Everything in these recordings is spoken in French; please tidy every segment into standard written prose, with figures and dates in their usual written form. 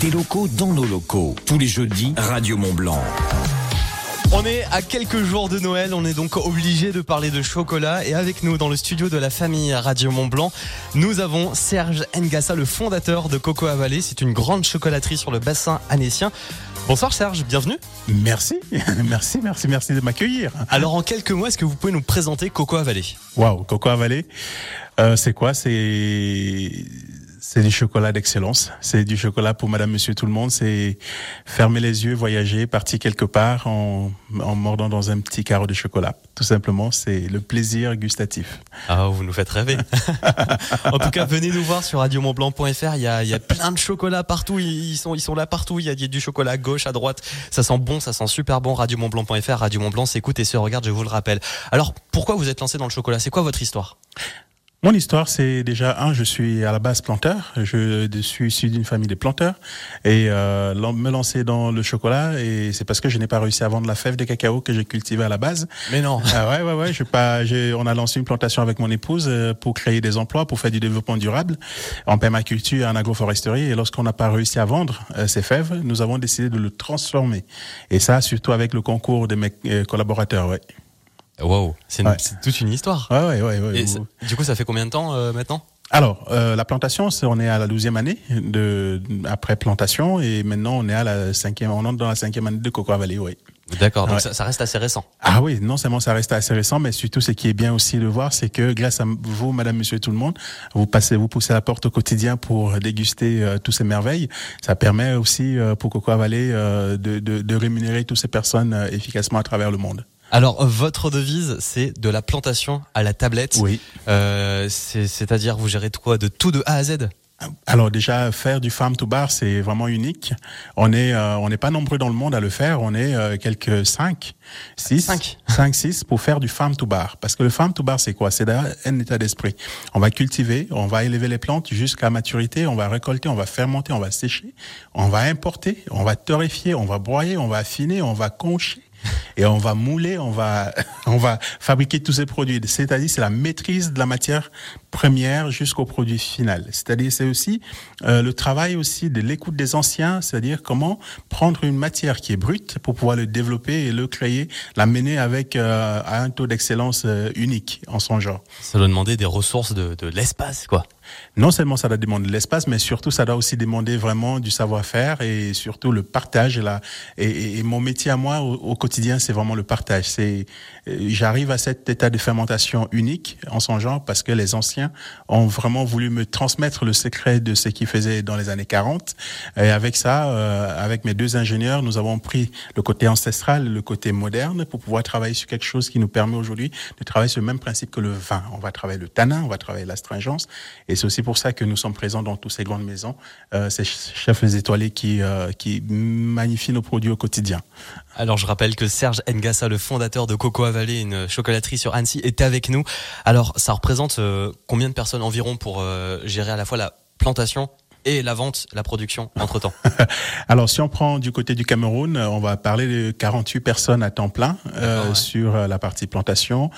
Des locaux dans nos locaux. Tous les jeudis, Radio Mont Blanc. On est à quelques jours de Noël, on est donc obligé de parler de chocolat. Et avec nous, dans le studio de la famille Radio Mont Blanc, nous avons Serge Ngassa, le fondateur de Cocoa Valley. C'est une grande chocolaterie sur le bassin annécien. Bonsoir Serge, bienvenue. Merci de m'accueillir. Alors en quelques mots, est-ce que vous pouvez nous présenter Cocoa Valley ? Waouh, Cocoa Valley, c'est quoi ? C'est du chocolat d'excellence, c'est du chocolat pour madame, monsieur, tout le monde, c'est fermer les yeux, voyager, partir quelque part en mordant dans un petit carreau de chocolat. Tout simplement, c'est le plaisir gustatif. Ah, vous nous faites rêver. En tout cas, venez nous voir sur radiomontblanc.fr, il y a plein de chocolats partout, ils sont là partout, il y a du chocolat à gauche, à droite, ça sent bon, ça sent super bon. radiomontblanc.fr, Radio Mont Blanc s'écoute et se regarde, je vous le rappelle. Alors, pourquoi vous êtes lancé dans le chocolat ? C'est quoi votre histoire ? Mon histoire, c'est déjà, je suis à la base planteur, je suis issu d'une famille de planteurs et me lancer dans le chocolat, et c'est parce que je n'ai pas réussi à vendre la fève de cacao que j'ai cultivée à la base. Mais non. Ouais, on a lancé une plantation avec mon épouse pour créer des emplois, pour faire du développement durable en permaculture et en agroforesterie, et lorsqu'on n'a pas réussi à vendre ces fèves, nous avons décidé de le transformer, et ça surtout avec le concours de mes collaborateurs, ouais. Wow, c'est toute une histoire. Ouais. Du coup, ça fait combien de temps maintenant ? Alors, la plantation, on est à la 12e année après plantation, et maintenant on est à la 5e, on entre dans la 5e année de Cocoa Valley, oui. D'accord, donc ouais. Ça reste assez récent. Ah oui, non seulement ça reste assez récent, mais surtout ce qui est bien aussi de voir, c'est que grâce à vous, madame, monsieur, tout le monde, vous poussez à la porte au quotidien pour déguster toutes ces merveilles. Ça permet aussi pour Cocoa Valley de rémunérer toutes ces personnes efficacement à travers le monde. Alors, votre devise, c'est de la plantation à la tablette. Oui. C'est-à-dire, vous gérez quoi, de tout de A à Z ? Alors déjà, faire du farm to bar, c'est vraiment unique. On n'est pas nombreux dans le monde à le faire. On est quelques 5, 6 pour faire du farm to bar. Parce que le farm to bar, c'est quoi ? C'est un état d'esprit. On va cultiver, on va élever les plantes jusqu'à maturité, on va récolter, on va fermenter, on va sécher, on va importer, on va torréfier, on va broyer, on va affiner, on va concher. Et on va mouler, on va fabriquer tous ces produits. C'est-à-dire, c'est la maîtrise de la matière première jusqu'au produit final. C'est-à-dire, c'est aussi le travail aussi de l'écoute des anciens. C'est-à-dire, comment prendre une matière qui est brute pour pouvoir le développer et le créer, l'amener avec à un taux d'excellence unique en son genre. Ça doit demander des ressources de l'espace, quoi. Non seulement ça doit demander de l'espace, mais surtout ça doit aussi demander vraiment du savoir-faire et surtout le partage. Et mon métier à moi au quotidien, c'est vraiment le partage. J'arrive à cet état de fermentation unique en son genre parce que les anciens ont vraiment voulu me transmettre le secret de ce qu'ils faisaient dans les années 40. Et avec ça, avec mes deux ingénieurs, nous avons pris le côté ancestral et le côté moderne pour pouvoir travailler sur quelque chose qui nous permet aujourd'hui de travailler sur le même principe que le vin. On va travailler le tanin, on va travailler l'astringence, et c'est aussi pour ça que nous sommes présents dans toutes ces grandes maisons, ces chefs étoilés qui magnifient nos produits au quotidien. Alors je rappelle que Serge Ngassa, le fondateur de Cocoa Valley, une chocolaterie sur Annecy, est avec nous. Alors ça représente combien de personnes environ pour gérer à la fois la plantation et la vente, la production, entre-temps? Alors, si on prend du côté du Cameroun, on va parler de 48 personnes à temps plein sur la partie plantation,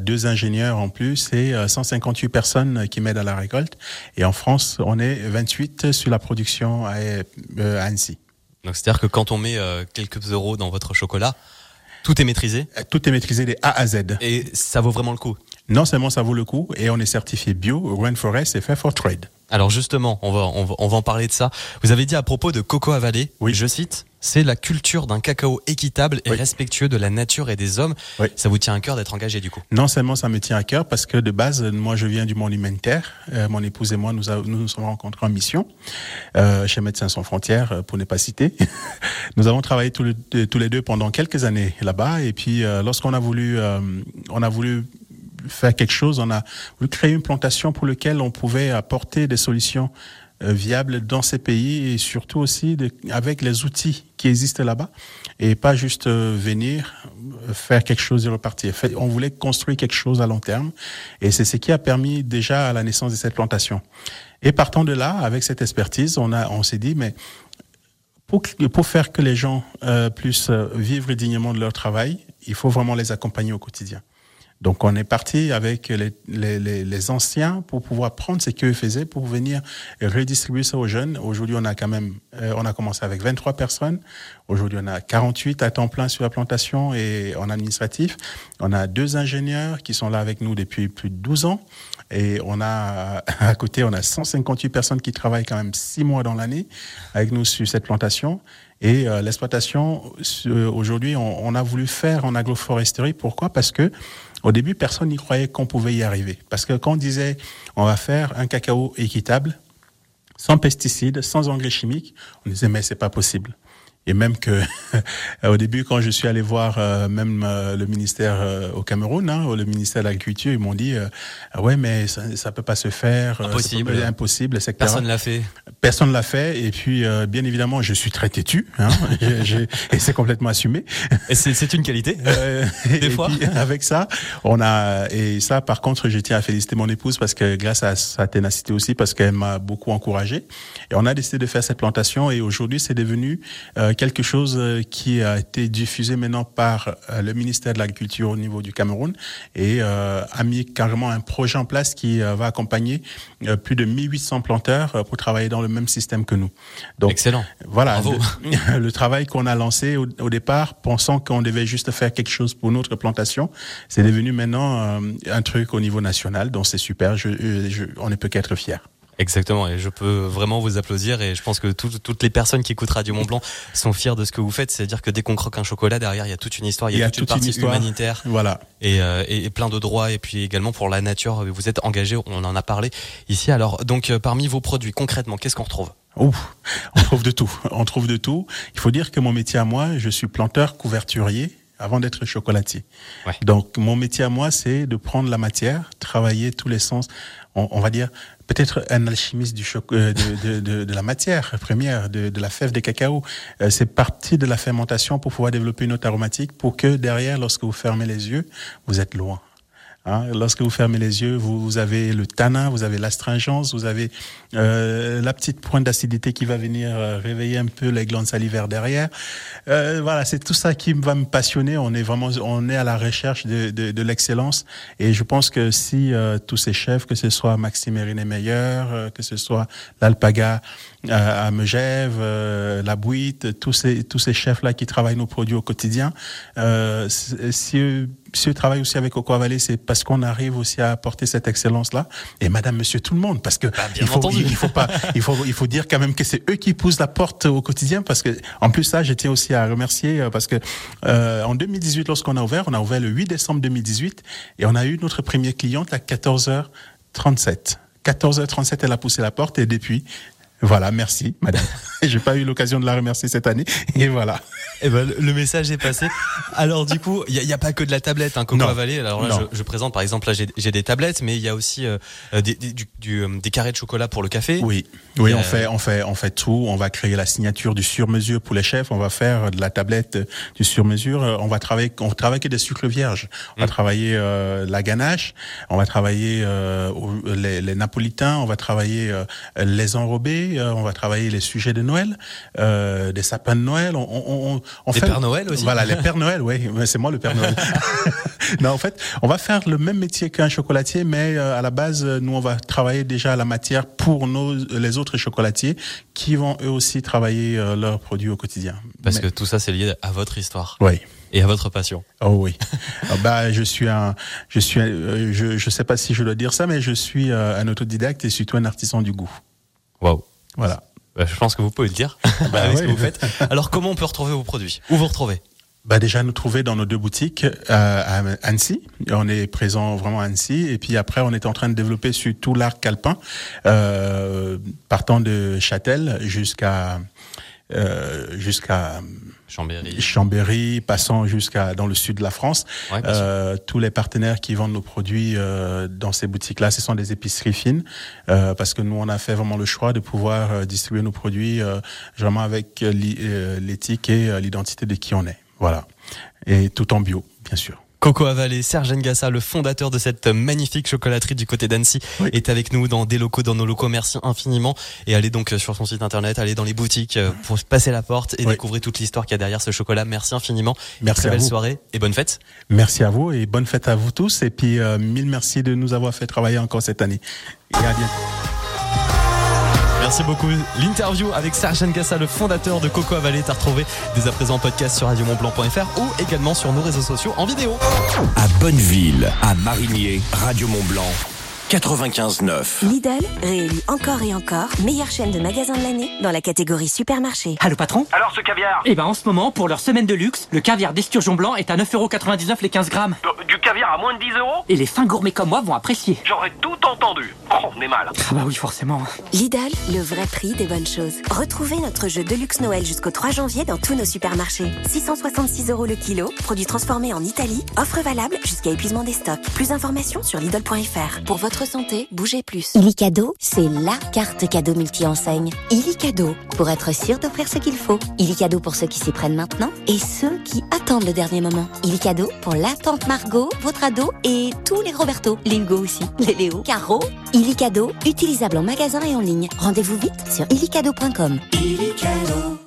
deux ingénieurs en plus et 158 personnes qui m'aident à la récolte. Et en France, on est 28 sur la production à Annecy. Donc, c'est-à-dire que quand on met quelques euros dans votre chocolat, tout est maîtrisé? Tout est maîtrisé des A à Z. Et ça vaut vraiment le coup? Non seulement ça vaut le coup, et on est certifié bio, Rainforest et Fair for Trade. Alors justement, on va en parler de ça. Vous avez dit à propos de Cocoa Valley, oui. Je cite, c'est la culture d'un cacao équitable et respectueux de la nature et des hommes. Oui. Ça vous tient à cœur d'être engagé du coup? Non seulement ça me tient à cœur parce que de base, moi je viens du monde humanitaire. Mon épouse et moi, nous nous sommes rencontrés en mission chez Médecins Sans Frontières, pour ne pas citer. Nous avons travaillé tous les deux pendant quelques années là-bas. Et puis lorsqu'on a voulu, faire quelque chose, on a voulu créer une plantation pour laquelle on pouvait apporter des solutions viables dans ces pays et surtout aussi avec les outils qui existent là-bas et pas juste venir faire quelque chose et repartir. On voulait construire quelque chose à long terme et c'est ce qui a permis déjà à la naissance de cette plantation. Et partant de là, avec cette expertise, on s'est dit mais pour faire que les gens puissent vivre dignement de leur travail, il faut vraiment les accompagner au quotidien. Donc on est parti avec les anciens pour pouvoir prendre ce qu'ils faisaient pour venir redistribuer ça aux jeunes. Aujourd'hui, on a quand même, on a commencé avec 23 personnes. Aujourd'hui, on a 48 à temps plein sur la plantation et en administratif. On a 2 ingénieurs qui sont là avec nous depuis plus de 12 ans. Et on a, à côté, on a 158 personnes qui travaillent quand même 6 mois dans l'année avec nous sur cette plantation. Et l'exploitation, aujourd'hui, on a voulu faire en agroforesterie. Pourquoi ? Parce que au début, personne n'y croyait qu'on pouvait y arriver. Parce que quand on disait on va faire un cacao équitable, sans pesticides, sans engrais chimiques, on disait mais c'est pas possible. Et même que au début, quand je suis allé voir le ministère au Cameroun, le ministère de l'Agriculture, ils m'ont dit ouais mais ça peut pas se faire, impossible, etc. Personne l'a fait. Et puis bien évidemment, je suis très têtu, et c'est complètement assumé. Et c'est une qualité. Des fois. Puis, avec ça, par contre, je tiens à féliciter mon épouse parce que grâce à sa ténacité aussi, parce qu'elle m'a beaucoup encouragé. Et on a décidé de faire cette plantation. Et aujourd'hui, c'est devenu quelque chose qui a été diffusé maintenant par le ministère de l'Agriculture au niveau du Cameroun et a mis carrément un projet en place qui va accompagner plus de 1800 planteurs pour travailler dans le même système que nous. Donc, excellent. Voilà, le travail qu'on a lancé au départ, pensant qu'on devait juste faire quelque chose pour notre plantation, c'est devenu maintenant un truc au niveau national, donc c'est super, on ne peut qu'être fiers. Exactement, et je peux vraiment vous applaudir, et je pense que toutes les personnes qui écoutent Radio Mont Blanc sont fiers de ce que vous faites, c'est-à-dire que dès qu'on croque un chocolat, derrière il y a toute une histoire, il y a toute une partie humanitaire, voilà. Et plein de droits, et puis également pour la nature, vous êtes engagés, on en a parlé ici. Alors donc parmi vos produits, concrètement, qu'est-ce qu'on retrouve ? On trouve de tout, Il faut dire que mon métier à moi, je suis planteur couverturier avant d'être chocolatier. Ouais. Donc mon métier à moi, c'est de prendre la matière, travailler tous les sens, on va dire peut-être un alchimiste de la matière première, de la fève de cacao. C'est parti de la fermentation pour pouvoir développer une note aromatique pour que derrière, lorsque vous fermez les yeux, vous êtes loin. Lorsque vous fermez les yeux, vous avez le tanin, vous avez l'astringence, vous avez la petite pointe d'acidité qui va venir réveiller un peu les glandes salivaires derrière. Voilà, c'est tout ça qui va me passionner. On est à la recherche de l'excellence, et je pense que si tous ces chefs, que ce soit Maxime, Irine et Meyer, que ce soit l'Alpaga à Megève, la Bouitte, tous ces chefs là qui travaillent nos produits au quotidien, si eux travaillent aussi avec Cocoa Valley, c'est parce qu'on arrive aussi à apporter cette excellence là et madame, monsieur, tout le monde, parce que il faut dire quand même que c'est eux qui poussent la porte au quotidien, parce que en plus ça, je tiens aussi à remercier, parce que en 2018, lorsqu'on a ouvert, le 8 décembre 2018, et on a eu notre première cliente à 14h37. 14h37, elle a poussé la porte, et depuis, voilà, merci, madame. J'ai pas eu l'occasion de la remercier cette année. Et voilà. Eh ben, le message est passé. Alors, du coup, il y a pas que de la tablette, Cocoa Valley. Alors là, je présente, par exemple, là, j'ai des tablettes, mais il y a aussi, des carrés de chocolat pour le café. Oui, on fait tout. On va créer la signature du sur-mesure pour les chefs. On va faire de la tablette du sur-mesure. On travaille que des sucres vierges. On va travailler, la ganache. On va travailler, les napolitains. On va travailler, les enrobés. On va travailler les sujets de Noël, des sapins de Noël. On fait Pères Noël aussi. Voilà, les Pères Noël, oui. C'est moi le Père Noël. Non, en fait, on va faire le même métier qu'un chocolatier, mais à la base, nous, on va travailler déjà la matière pour les autres chocolatiers qui vont eux aussi travailler leurs produits au quotidien. Parce que tout ça, c'est lié à votre histoire. Oui. Et à votre passion. Oh oui. Je sais pas si je dois dire ça, mais je suis un autodidacte et surtout un artisan du goût. Waouh. Voilà. Je pense que vous pouvez le dire avec ce que vous faites. Alors, comment on peut retrouver vos produits ? Où vous retrouvez ? Déjà, nous trouver dans nos 2 boutiques à Annecy. On est présent vraiment à Annecy. Et puis après, on est en train de développer sur tout l'arc alpin, partant de Châtel jusqu'à Chambéry, passant jusqu'à dans le sud de la France. Ouais, tous les partenaires qui vendent nos produits dans ces boutiques-là, ce sont des épiceries fines, parce que nous, on a fait vraiment le choix de pouvoir distribuer nos produits vraiment avec l'éthique et l'identité de qui on est. Voilà, et tout en bio, bien sûr. Cocoa Valley, Serge Ngassa, le fondateur de cette magnifique chocolaterie du côté d'Annecy, oui, est avec nous dans nos locaux. Merci infiniment. Et allez donc sur son site internet, allez dans les boutiques pour passer la porte et oui, découvrir toute l'histoire qu'il y a derrière ce chocolat. Merci infiniment. Merci. Très belle soirée et bonne fête. Merci à vous et bonne fête à vous tous. Et puis, mille merci de nous avoir fait travailler encore cette année. Et à bientôt. Merci beaucoup. L'interview avec Serge Ngassa, le fondateur de Cocoa Valley, est à retrouver dès à présent en podcast sur radiomontblanc.fr ou également sur nos réseaux sociaux en vidéo. À Bonneville, à Marigné, Radio Mont Blanc 95.9. Lidl, réélu encore et encore meilleure chaîne de magasins de l'année dans la catégorie supermarché. Allô patron ? Alors ce caviar ? Eh ben en ce moment, pour leur semaine de luxe, le caviar d'esturgeon blanc est à 9,99€ les 15 grammes. Du caviar à moins de 10€? Et les fins gourmets comme moi vont apprécier. J'aurais tout entendu. Oh, on est mal. Ah bah oui, forcément. Lidl, le vrai prix des bonnes choses. Retrouvez notre jeu de luxe Noël jusqu'au 3 janvier dans tous nos supermarchés. 666€ le kilo, produits transformés en Italie, offre valable jusqu'à épuisement des stocks. Plus d'informations sur Lidl.fr. Pour votre santé, bougez plus. Ilicado, c'est la carte cadeau multi-enseigne. Ilicado, pour être sûr d'offrir ce qu'il faut. Ilicado pour ceux qui s'y prennent maintenant et ceux qui attendent le dernier moment. Ilicado pour la tante Margot, votre ado et tous les Roberto, Lingo aussi, les Léo, Caro. Ilicado, utilisable en magasin et en ligne. Rendez-vous vite sur ilicado.com. Ilicado.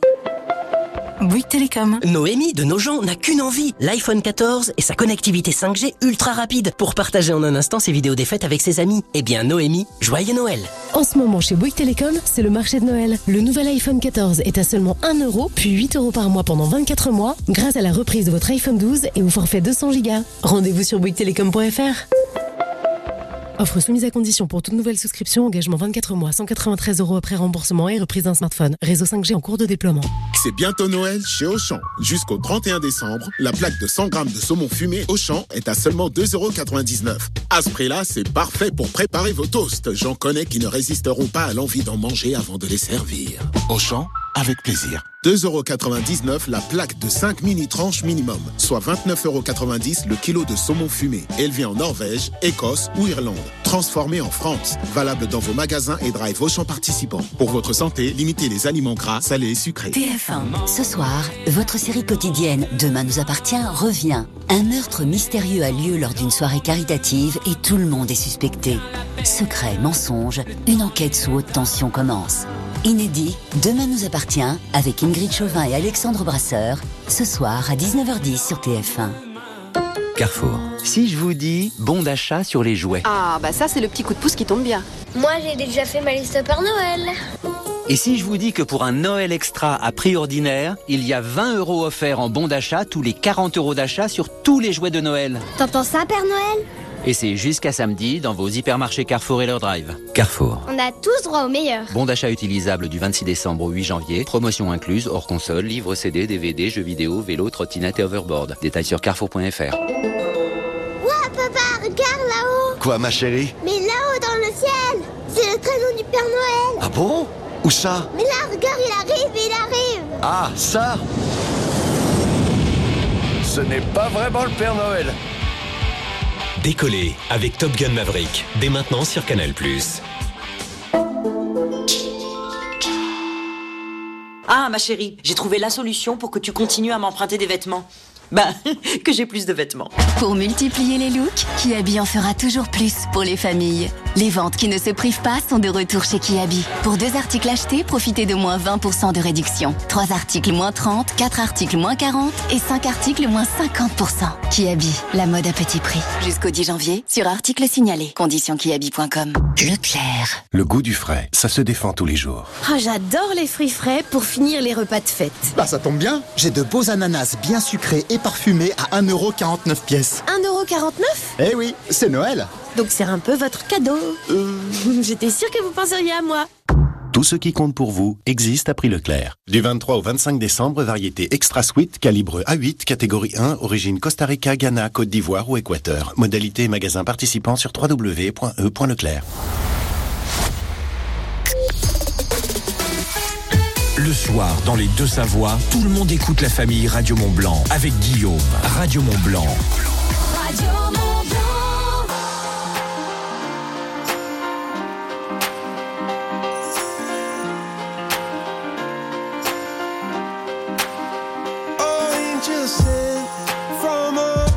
Bouygues Telecom. Noémie de Nogent n'a qu'une envie, l'iPhone 14 et sa connectivité 5G ultra rapide pour partager en un instant ses vidéos des fêtes avec ses amis. Eh bien Noémie, joyeux Noël. En ce moment chez Bouygues Telecom, c'est le marché de Noël. Le nouvel iPhone 14 est à seulement 1€, puis 8€ par mois pendant 24 mois, grâce à la reprise de votre iPhone 12 et au forfait 200 Go. Rendez-vous sur bouyguestelecom.fr. Offre soumise à condition pour toute nouvelle souscription, engagement 24 mois, 193€ après remboursement et reprise d'un smartphone. Réseau 5G en cours de déploiement. C'est bientôt Noël chez Auchan. Jusqu'au 31 décembre, la plaque de 100 grammes de saumon fumé Auchan est à seulement 2,99€. À ce prix-là, c'est parfait pour préparer vos toasts. J'en connais qui ne résisteront pas à l'envie d'en manger avant de les servir. Auchan, avec plaisir. 2,99€ la plaque de 5 mini-tranches minimum, soit 29,90€ le kilo de saumon fumé, élevé en Norvège, Écosse ou Irlande, transformé en France, valable dans vos magasins et drive Auchan participants. Pour votre santé, limitez les aliments gras, salés et sucrés. TF1, ce soir, votre série quotidienne Demain nous appartient revient. Un meurtre mystérieux a lieu lors d'une soirée caritative et tout le monde est suspecté. Secret, mensonge, une enquête sous haute tension commence. Inédit, Demain nous appartient avec Ingrid Chauvin et Alexandre Brasseur, ce soir à 19h10 sur TF1. Carrefour. Si je vous dis bon d'achat sur les jouets. Ah bah ça c'est le petit coup de pouce qui tombe bien. Moi j'ai déjà fait ma liste par Noël. Et si je vous dis que pour un Noël extra à prix ordinaire, il y a 20€ offerts en bon d'achat tous les 40€ d'achat sur tous les jouets de Noël. T'entends ça Père Noël ? Et c'est jusqu'à samedi dans vos hypermarchés Carrefour et leur drive. Carrefour. On a tous droit au meilleur. Bon d'achat utilisable du 26 décembre au 8 janvier. Promotion incluse, hors console, livres CD, DVD, jeux vidéo, vélo, trottinette et hoverboard. Détails sur carrefour.fr. Ouah papa, regarde là-haut. Quoi ma chérie? Mais là-haut dans le ciel, c'est le traîneau du Père Noël. Ah bon? Où ça? Mais là, regarde, il arrive. Ah, ça? Ce n'est pas vraiment le Père Noël. Décollez avec Top Gun Maverick, dès maintenant sur Canal+. Ah, ma chérie, j'ai trouvé la solution pour que tu continues à m'emprunter des vêtements. Bah, que j'ai plus de vêtements. Pour multiplier les looks, Kiabi en fera toujours plus pour les familles. Les ventes qui ne se privent pas sont de retour chez Kiabi. Pour 2 articles achetés, profitez de moins 20% de réduction. 3 articles moins 30, 4 articles moins 40 et 5 articles moins 50%. Kiabi, la mode à petit prix. Jusqu'au 10 janvier, sur articles signalés. Conditions kiabi.com. Leclerc. Le goût du frais, ça se défend tous les jours. Oh, j'adore les fruits frais pour finir les repas de fête. Bah, ça tombe bien. J'ai de beaux ananas bien sucrés et parfumés à 1,49€ pièce. 1,49€? Eh oui, c'est Noël. Donc c'est un peu votre cadeau. J'étais sûre que vous penseriez à moi. Tout ce qui compte pour vous existe à prix Leclerc. Du 23 au 25 décembre, variété Extra Sweet, calibre A8, catégorie 1, origine Costa Rica, Ghana, Côte d'Ivoire ou Équateur. Modalité et magasin participants sur www.e.leclerc. Le soir, dans les Deux-Savoies, tout le monde écoute la famille Radio Mont Blanc avec Guillaume. Radio Mont Blanc. Radio Mont Blanc. Just sit from up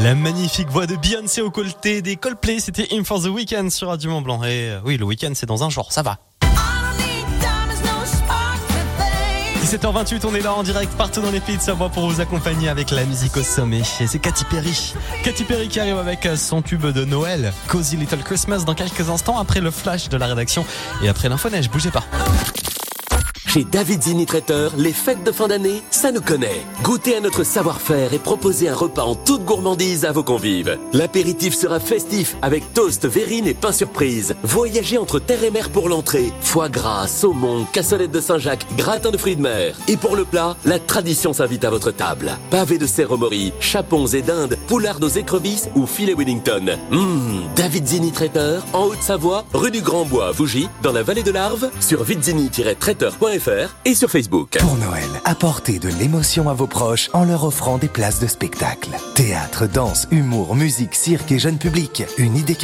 La magnifique voix de Beyoncé aux côtés des Coldplay, c'était Him for the Weekend sur Radio Mont Blanc. Et oui, le week-end c'est dans un jour, ça va. 17h28, on est là en direct partout dans les pays de Savoie pour vous accompagner avec la musique au sommet. Et c'est Katy Perry. Katy Perry qui arrive avec son tube de Noël, Cozy Little Christmas, dans quelques instants, après le flash de la rédaction et après l'infoneige. Bougez pas. Chez David Zini Traiteur, les fêtes de fin d'année, ça nous connaît. Goûtez à notre savoir-faire et proposez un repas en toute gourmandise à vos convives. L'apéritif sera festif avec toast, verrine et pain surprise. Voyagez entre terre et mer pour l'entrée. Foie gras, saumon, cassolette de Saint-Jacques, gratin de fruits de mer. Et pour le plat, la tradition s'invite à votre table. Pavés de cerfs au mori, chapons et dindes, poulardes aux écrevisses ou filets Wellington. David Zini Traiteur, en Haute-Savoie, rue du Grand-Bois, Vougy, dans la vallée de l'Arve, sur vidzini-traiteur.fr et sur Facebook. Pour Noël, apportez de l'émotion à vos proches en leur offrant des places de spectacle. Théâtre, danse, humour, musique, cirque et jeune public. Une idée